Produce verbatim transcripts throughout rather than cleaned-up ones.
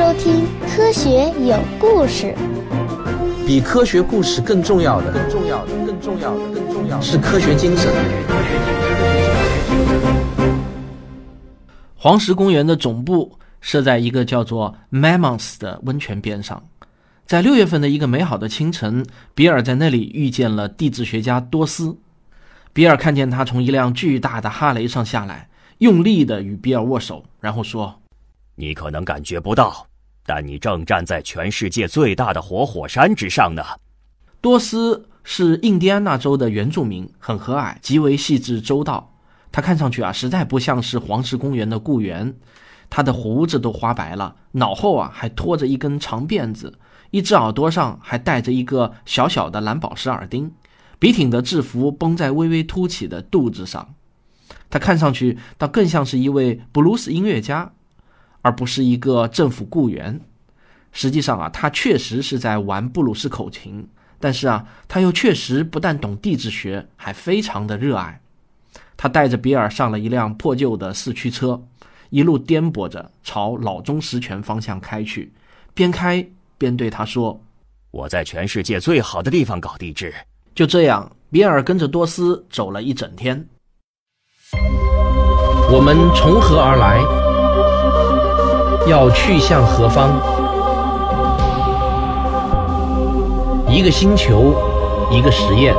收听《科学有故事》。比科学故事更重要的，更重要的，更重要的，更重要的是科学精神。黄石公园的总部设在一个叫做 Mammoth 的温泉边上。在六月份的一个美好的清晨，比尔在那里遇见了地质学家多斯。比尔看见他从一辆巨大的哈雷上下来，用力地与比尔握手，然后说：你可能感觉不到，但你正站在全世界最大的活火山之上呢。多斯是印第安纳州的原住民，很和蔼，极为细致周到。他看上去啊，实在不像是黄石公园的雇员。他的胡子都花白了，脑后啊还拖着一根长辫子，一只耳朵上还戴着一个小小的蓝宝石耳钉，笔挺的制服绷在微微凸起的肚子上。他看上去倒更像是一位布鲁斯音乐家，而不是一个政府雇员。实际上啊，他确实是在玩布鲁斯口琴，但是啊，他又确实不但懂地质学，还非常的热爱。他带着比尔上了一辆破旧的四驱车，一路颠簸着朝老中石泉方向开去，边开边对他说：我在全世界最好的地方搞地质。就这样，比尔跟着多斯走了一整天。我们从何而来？要去向何方？一个星球，一个实验，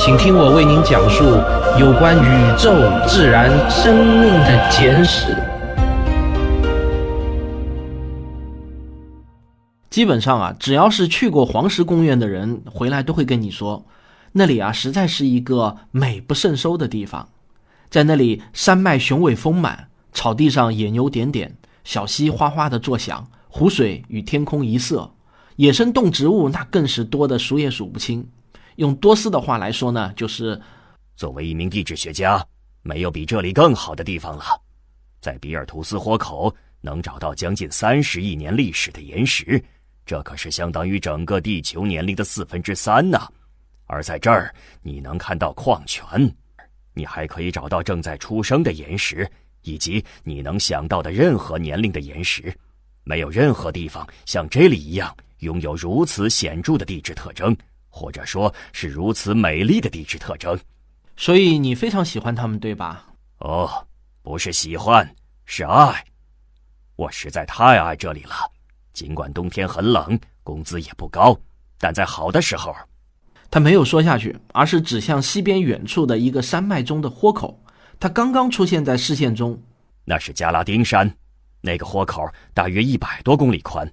请听我为您讲述有关宇宙、自然、生命的简史。基本上啊，只要是去过黄石公园的人回来都会跟你说，那里啊实在是一个美不胜收的地方。在那里，山脉雄伟丰满，草地上野牛点点，小溪哗哗的作响，湖水与天空一色，野生动植物那更是多的数也数不清。用多斯的话来说呢，就是作为一名地质学家，没有比这里更好的地方了。在比尔图斯豁口能找到将近三十亿年历史的岩石，这可是相当于整个地球年龄的四分之三呢。而在这儿，你能看到矿泉，你还可以找到正在出生的岩石，以及你能想到的任何年龄的岩石。没有任何地方像这里一样拥有如此显著的地质特征，或者说是如此美丽的地质特征。所以你非常喜欢他们，对吧？哦，不是喜欢，是爱。我实在太爱这里了。尽管冬天很冷，工资也不高，但在好的时候。他没有说下去，而是指向西边远处的一个山脉中的豁口。他刚刚出现在视线中。那是加拉丁山，那个豁口大约一百多公里宽。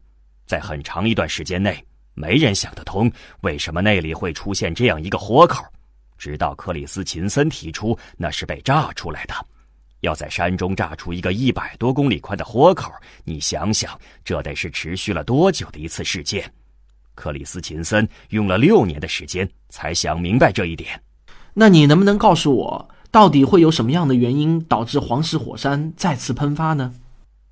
在很长一段时间内，没人想得通为什么那里会出现这样一个豁口，直到克里斯琴森提出那是被炸出来的。要在山中炸出一个一百多公里宽的豁口，你想想这得是持续了多久的一次事件。克里斯琴森用了六年的时间才想明白这一点。那你能不能告诉我，到底会有什么样的原因导致黄石火山再次喷发呢？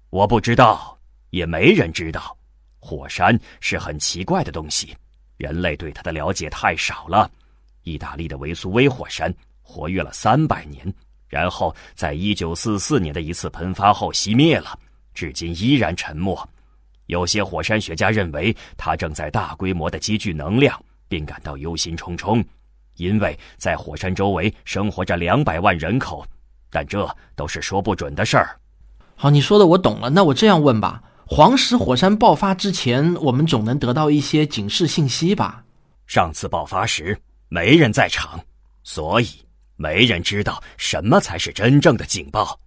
我不知道，也没人知道。火山是很奇怪的东西，人类对它的了解太少了。意大利的维苏威火山活跃了三百年，然后在一九四四年的一次喷发后熄灭了，至今依然沉没。有些火山学家认为它正在大规模地积聚能量，并感到忧心忡忡，因为在火山周围生活着两百万人口，但这都是说不准的事儿。好，你说的我懂了，那我这样问吧，黄石火山爆发之前，我们总能得到一些警示信息吧？上次爆发时，没人在场，所以没人知道什么才是真正的警报。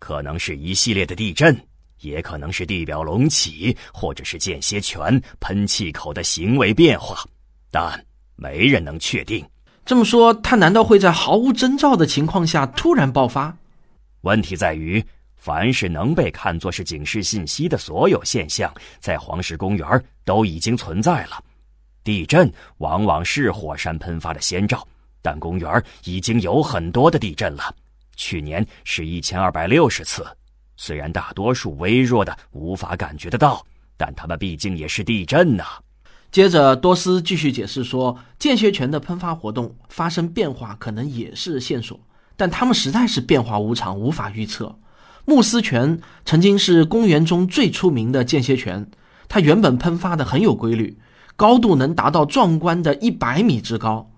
可能是一系列的地震，也可能是地表隆起，或者是间歇泉、喷气口的行为变化，但没人能确定。这么说，它难道会在毫无征兆的情况下突然爆发？问题在于，凡是能被看作是警示信息的所有现象，在黄石公园都已经存在了。地震往往是火山喷发的先兆，但公园已经有很多的地震了，去年是一千二百六十次。虽然大多数微弱的无法感觉得到，但它们毕竟也是地震呢。接着多斯继续解释说，间歇泉的喷发活动发生变化可能也是线索，但它们实在是变化无常，无法预测。慕斯泉曾经是公园中最出名的间歇泉，它原本喷发的很有规律，高度能达到壮观的一百米之高。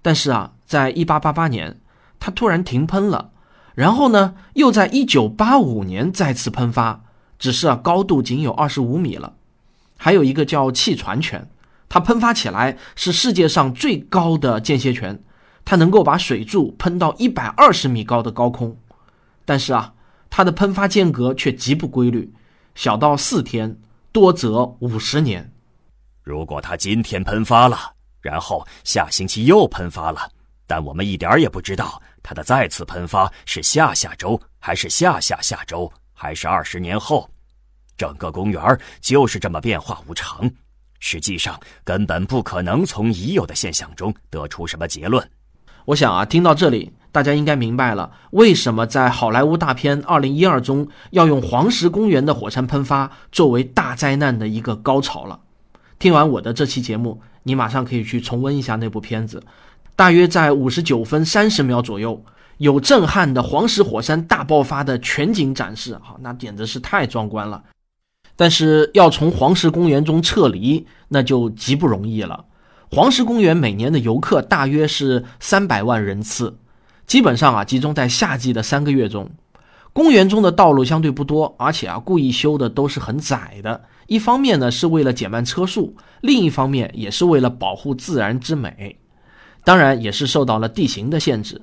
但是啊，在一八八八年它突然停喷了，然后呢又在一九八五年再次喷发，只是啊高度仅有二十五米了。还有一个叫气船泉，它喷发起来是世界上最高的间歇泉，它能够把水柱喷到一百二十米高的高空。但是啊，它的喷发间隔却极不规律，小到四天，多则五十年。如果它今天喷发了，然后下星期又喷发了，但我们一点也不知道它的再次喷发是下下周还是下下下周还是二十年后。整个公园就是这么变化无常，实际上根本不可能从已有的现象中得出什么结论。我想啊，听到这里大家应该明白了，为什么在好莱坞大片二零一二中要用黄石公园的火山喷发作为大灾难的一个高潮了。听完我的这期节目，你马上可以去重温一下那部片子，大约在五十九分三十秒左右，有震撼的黄石火山大爆发的全景展示，那简直是太壮观了。但是要从黄石公园中撤离，那就极不容易了。黄石公园每年的游客大约是三百万人次，基本上啊集中在夏季的三个月中。公园中的道路相对不多，而且啊故意修的都是很窄的，一方面呢是为了减慢车速，另一方面也是为了保护自然之美，当然也是受到了地形的限制。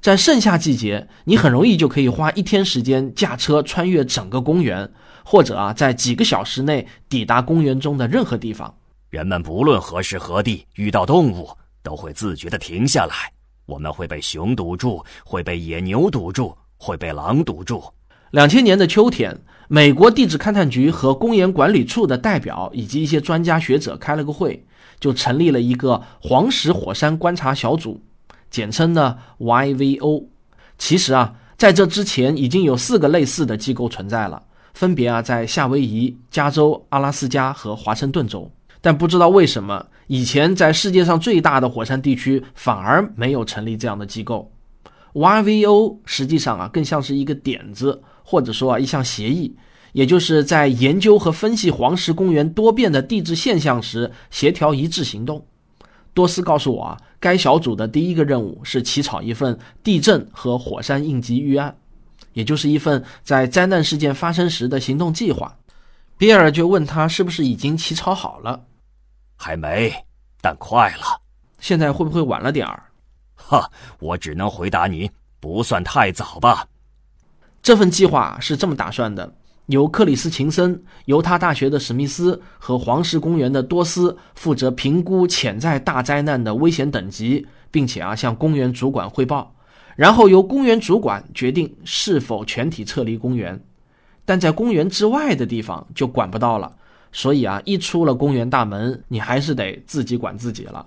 在盛夏季节，你很容易就可以花一天时间驾车穿越整个公园，或者啊，在几个小时内抵达公园中的任何地方。人们不论何时何地遇到动物，都会自觉地停下来。我们会被熊堵住，会被野牛堵住，会被狼堵住。两千年的秋天，美国地质勘探局和公园管理处的代表以及一些专家学者开了个会，就成立了一个黄石火山观察小组，简称呢 Y V O。 其实啊，在这之前已经有四个类似的机构存在了，分别啊在夏威夷、加州、阿拉斯加和华盛顿州。但不知道为什么，以前在世界上最大的火山地区反而没有成立这样的机构。 Y V O 实际上啊更像是一个点子，或者说啊一项协议，也就是在研究和分析黄石公园多变的地质现象时协调一致行动。多斯告诉我啊，该小组的第一个任务是起草一份地震和火山应急预案，也就是一份在灾难事件发生时的行动计划。比尔就问他是不是已经起草好了。还没，但快了。现在会不会晚了点儿？哈，我只能回答你，不算太早吧。这份计划是这么打算的。由克里斯·琴森、犹他大学的史密斯和黄石公园的多斯负责评估潜在大灾难的危险等级，并且啊向公园主管汇报，然后由公园主管决定是否全体撤离公园。但在公园之外的地方就管不到了，所以啊一出了公园大门，你还是得自己管自己了。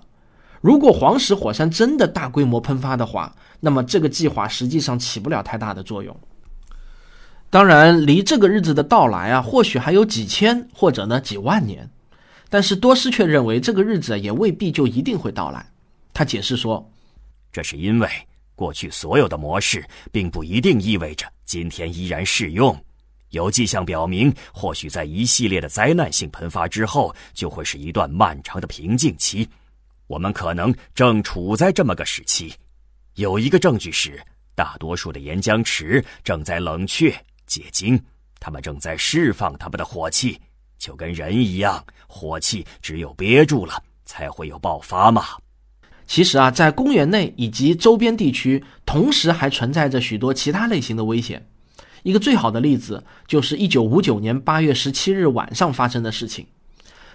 如果黄石火山真的大规模喷发的话，那么这个计划实际上起不了太大的作用。当然离这个日子的到来啊或许还有几千或者呢几万年，但是多斯却认为这个日子也未必就一定会到来。他解释说，这是因为过去所有的模式并不一定意味着今天依然适用，有迹象表明或许在一系列的灾难性喷发之后就会是一段漫长的平静期，我们可能正处在这么个时期。有一个证据是，大多数的岩浆池正在冷却结晶，他们正在释放他们的火气，就跟人一样，火气只有憋住了才会有爆发嘛。其实啊，在公园内以及周边地区同时还存在着许多其他类型的危险。一个最好的例子就是一九五九年八月十七日晚上发生的事情。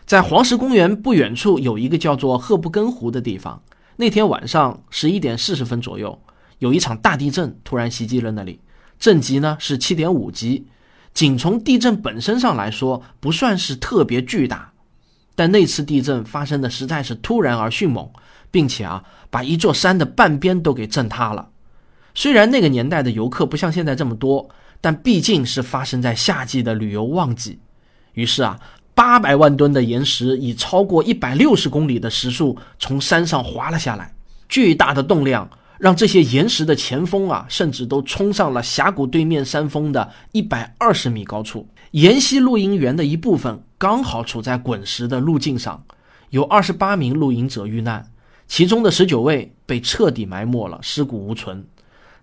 在黄石公园不远处有一个叫做赫布根湖的地方，那天晚上十一点四十分左右，有一场大地震突然袭击了那里，震级呢是 七点五级，仅从地震本身上来说不算是特别巨大，但那次地震发生的实在是突然而迅猛，并且啊把一座山的半边都给震塌了。虽然那个年代的游客不像现在这么多，但毕竟是发生在夏季的旅游旺季，于是啊八百万吨的岩石以超过一百六十公里的时速从山上滑了下来，巨大的动量让这些岩石的前锋啊，甚至都冲上了峡谷对面山峰的一百二十米高处。岩溪露营园的一部分刚好处在滚石的路径上，有二十八名露营者遇难，其中的十九位被彻底埋没了，尸骨无存。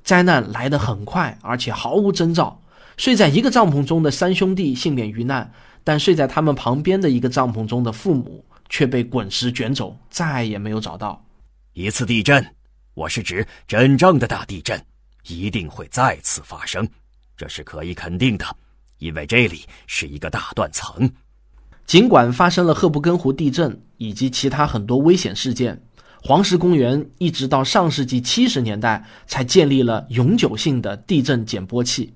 灾难来得很快，而且毫无征兆。睡在一个帐篷中的三兄弟幸免于难，但睡在他们旁边的一个帐篷中的父母却被滚石卷走，再也没有找到。一次地震，我是指真正的大地震，一定会再次发生，这是可以肯定的，因为这里是一个大断层。尽管发生了赫布根湖地震以及其他很多危险事件，黄石公园一直到上世纪七十年代才建立了永久性的地震减波器。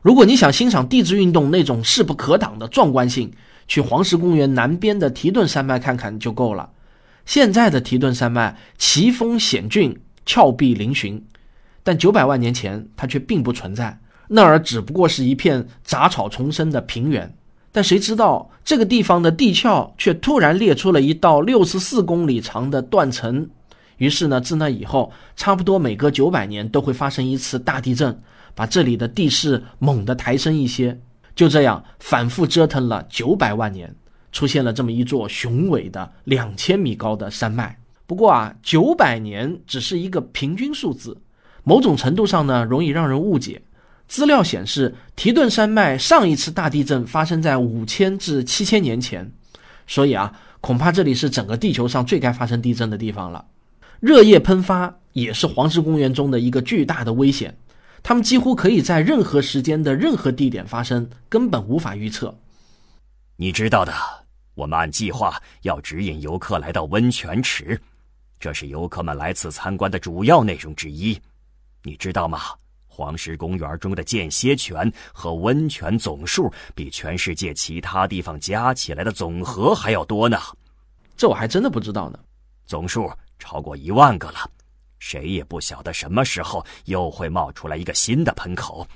如果你想欣赏地质运动那种势不可挡的壮观性，去黄石公园南边的提顿山脉看看就够了。现在的提顿山脉奇峰险峻，峭壁嶙峋，但九百万年前它却并不存在，那儿只不过是一片杂草丛生的平原。但谁知道这个地方的地壳却突然裂出了一道六十四公里长的断层，于是呢，自那以后差不多每隔九百年都会发生一次大地震，把这里的地势猛地抬升一些。就这样反复折腾了九百万年，出现了这么一座雄伟的两千米高的山脉。不过啊，九百年只是一个平均数字，某种程度上呢，容易让人误解。资料显示，提顿山脉上一次大地震发生在五千至七千年前，所以啊，恐怕这里是整个地球上最该发生地震的地方了。热液喷发也是黄石公园中的一个巨大的危险，它们几乎可以在任何时间的任何地点发生，根本无法预测。你知道的，我们按计划要指引游客来到温泉池，这是游客们来此参观的主要内容之一。你知道吗？黄石公园中的间歇泉和温泉总数比全世界其他地方加起来的总和还要多呢。这我还真的不知道呢。总数超过一万个了，谁也不晓得什么时候又会冒出来一个新的喷口。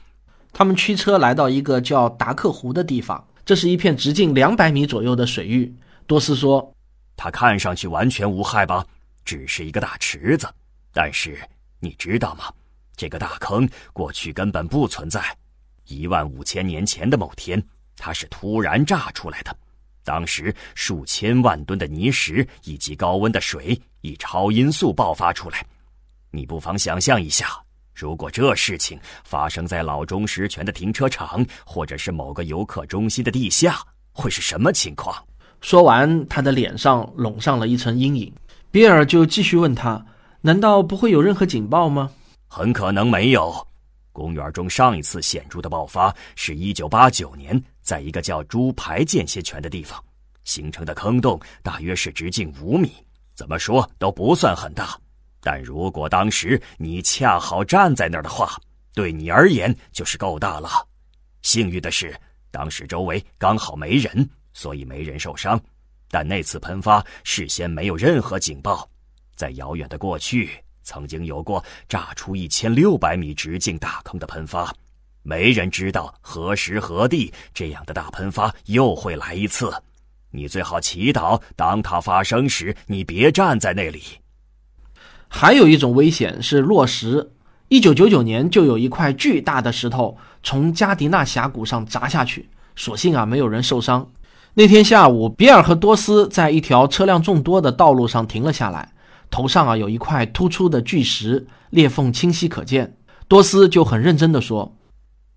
他们驱车来到一个叫达克湖的地方，这是一片直径两百米左右的水域。多斯说，它看上去完全无害吧，只是一个大池子，但是你知道吗？这个大坑过去根本不存在，一万五千年前的某天，它是突然炸出来的。当时数千万吨的泥石以及高温的水以超音速爆发出来。你不妨想象一下，如果这事情发生在老钟石泉的停车场，或者是某个游客中心的地下，会是什么情况？说完，他的脸上笼上了一层阴影。比尔就继续问他，难道不会有任何警报吗？很可能没有。公园中上一次显著的爆发是一九八九年，在一个叫猪排间歇泉的地方，形成的坑洞大约是直径五米，怎么说都不算很大。但如果当时你恰好站在那儿的话，对你而言就是够大了。幸运的是，当时周围刚好没人，所以没人受伤。但那次喷发事先没有任何警报。在遥远的过去，曾经有过炸出一千六百米直径大坑的喷发，没人知道何时何地这样的大喷发又会来一次。你最好祈祷当它发生时，你别站在那里。还有一种危险是落石。一九九九年就有一块巨大的石头从加迪纳峡谷上砸下去，所幸啊，没有人受伤。那天下午，比尔和多斯在一条车辆众多的道路上停了下来，头上啊有一块突出的巨石，裂缝清晰可见。多斯就很认真地说，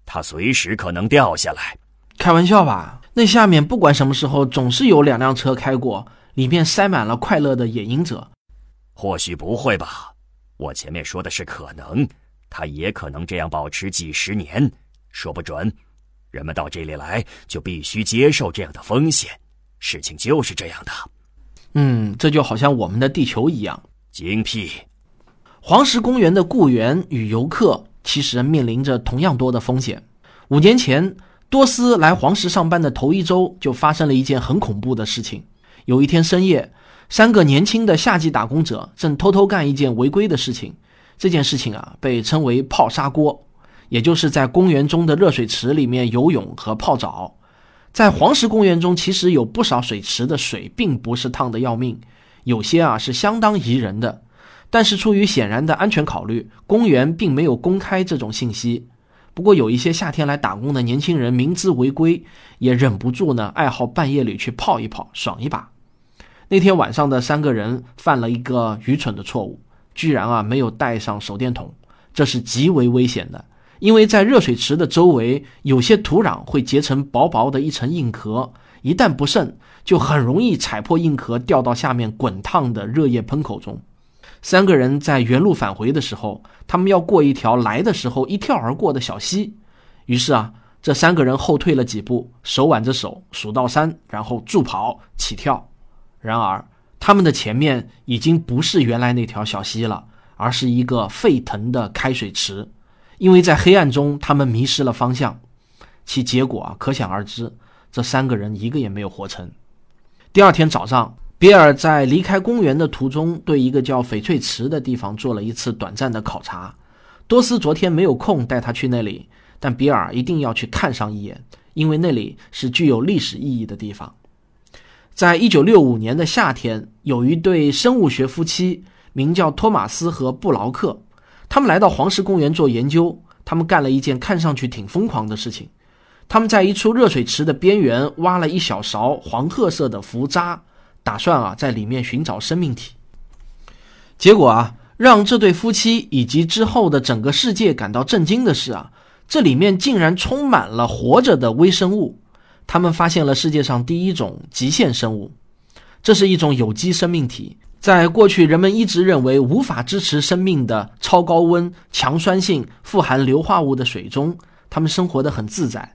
它随时可能掉下来。开玩笑吧，那下面不管什么时候总是有两辆车开过，里面塞满了快乐的野营者。或许不会吧，我前面说的是可能，它也可能这样保持几十年，说不准。人们到这里来就必须接受这样的风险，事情就是这样的。嗯，这就好像我们的地球一样。精辟。黄石公园的雇员与游客其实面临着同样多的风险。五年前，多斯来黄石上班的头一周就发生了一件很恐怖的事情。有一天深夜，三个年轻的夏季打工者正偷偷干一件违规的事情，这件事情啊被称为泡砂锅，也就是在公园中的热水池里面游泳和泡澡。在黄石公园中，其实有不少水池的水并不是烫得要命，有些啊是相当宜人的。但是出于显然的安全考虑，公园并没有公开这种信息。不过有一些夏天来打工的年轻人明知违规，也忍不住呢爱好半夜里去泡一泡，爽一把。那天晚上的三个人犯了一个愚蠢的错误，居然啊没有带上手电筒，这是极为危险的。因为在热水池的周围，有些土壤会结成薄薄的一层硬壳，一旦不慎，就很容易踩破硬壳，掉到下面滚烫的热液喷口中。三个人在原路返回的时候，他们要过一条来的时候一跳而过的小溪，于是啊，这三个人后退了几步，手挽着手，数到三，然后助跑起跳。然而，他们的前面已经不是原来那条小溪了，而是一个沸腾的开水池。因为在黑暗中，他们迷失了方向，其结果啊，可想而知，这三个人一个也没有活成。第二天早上，比尔在离开公园的途中对一个叫翡翠池的地方做了一次短暂的考察。多斯昨天没有空带他去那里，但比尔一定要去看上一眼，因为那里是具有历史意义的地方。在一九六五年的夏天，有一对生物学夫妻，名叫托马斯和布劳克，他们来到黄石公园做研究。他们干了一件看上去挺疯狂的事情，他们在一处热水池的边缘挖了一小勺黄褐色的浮渣，打算啊在里面寻找生命体。结果啊，让这对夫妻以及之后的整个世界感到震惊的是啊，这里面竟然充满了活着的微生物。他们发现了世界上第一种极限生物，这是一种有机生命体，在过去人们一直认为无法支持生命的超高温、强酸性、富含硫化物的水中，他们生活得很自在。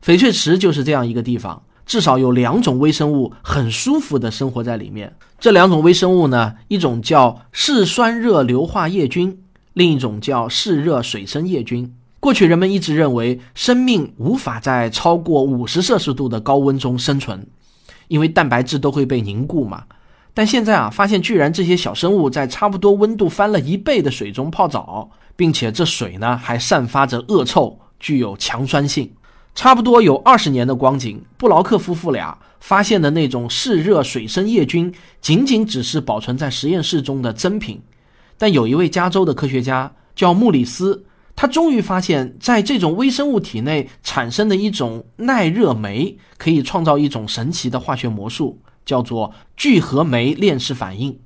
翡翠池就是这样一个地方，至少有两种微生物很舒服地生活在里面。这两种微生物呢，一种叫嗜酸热硫化叶菌，另一种叫嗜热水生叶菌。过去人们一直认为生命无法在超过五十摄氏度的高温中生存，因为蛋白质都会被凝固嘛。但现在啊，发现居然这些小生物在差不多温度翻了一倍的水中泡澡，并且这水呢还散发着恶臭，具有强酸性。差不多有二十年的光景，布劳克夫妇俩发现的那种嗜热水生叶菌，仅仅只是保存在实验室中的珍品。但有一位加州的科学家叫穆里斯，他终于发现，在这种微生物体内产生的一种耐热酶，可以创造一种神奇的化学魔术，叫做聚合酶链式反应。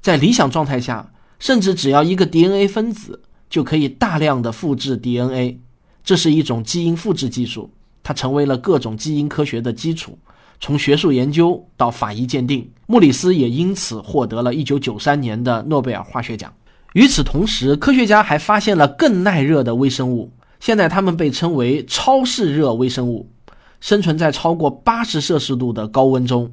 在理想状态下，甚至只要一个 D N A 分子，就可以大量的复制 D N A。这是一种基因复制技术，它成为了各种基因科学的基础，从学术研究到法医鉴定。穆里斯也因此获得了一九九三年的诺贝尔化学奖。与此同时，科学家还发现了更耐热的微生物，现在它们被称为超嗜热微生物，生存在超过八十摄氏度的高温中。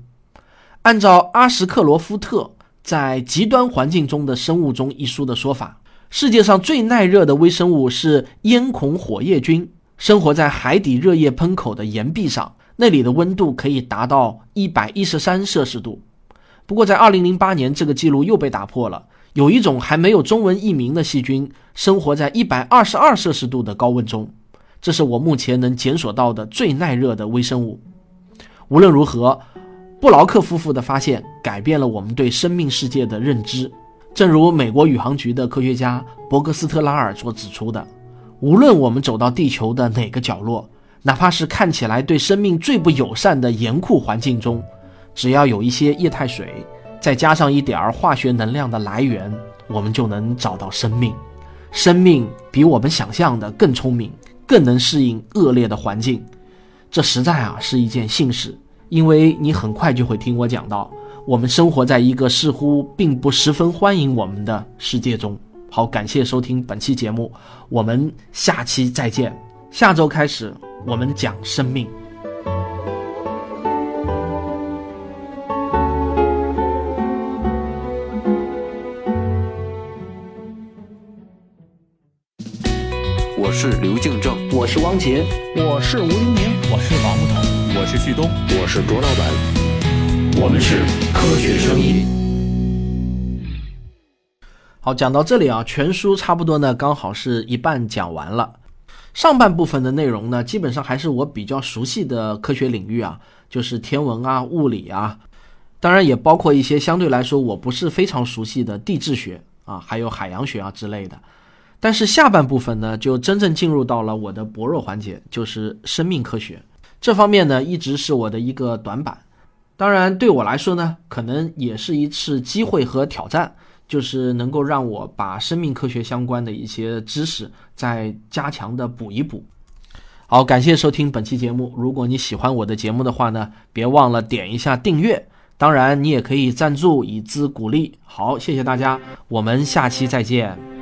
按照阿什克罗夫特在《极端环境中的生物》中一书的说法，世界上最耐热的微生物是烟孔火叶菌，生活在海底热液喷口的岩壁上，那里的温度可以达到一百一十三摄氏度。不过在二零零八年，这个记录又被打破了，有一种还没有中文译名的细菌生活在一百二十二摄氏度的高温中。这是我目前能检索到的最耐热的微生物。无论如何，布劳克夫妇的发现改变了我们对生命世界的认知。正如美国宇航局的科学家伯格斯特拉尔所指出的，无论我们走到地球的哪个角落，哪怕是看起来对生命最不友善的严酷环境中，只要有一些液态水，再加上一点化学能量的来源，我们就能找到生命。生命比我们想象的更聪明，更能适应恶劣的环境。这实在啊是一件幸事，因为你很快就会听我讲到，我们生活在一个似乎并不十分欢迎我们的世界中。好，感谢收听本期节目，我们下期再见。下周开始，我们讲生命。我是刘敬正，我是汪杰，我是吴黎明，我是王木头，我是旭东，我是卓老板。我们是科学声音。好，讲到这里啊，全书差不多呢，刚好是一半讲完了。上半部分的内容呢，基本上还是我比较熟悉的科学领域啊，就是天文啊、物理啊，当然也包括一些相对来说我不是非常熟悉的地质学。啊，还有海洋学啊之类的。但是下半部分呢，就真正进入到了我的薄弱环节，就是生命科学。这方面呢，一直是我的一个短板。当然对我来说呢，可能也是一次机会和挑战，就是能够让我把生命科学相关的一些知识再加强的补一补。好，感谢收听本期节目。如果你喜欢我的节目的话呢，别忘了点一下订阅。当然你也可以赞助以资鼓励。好，谢谢大家，我们下期再见。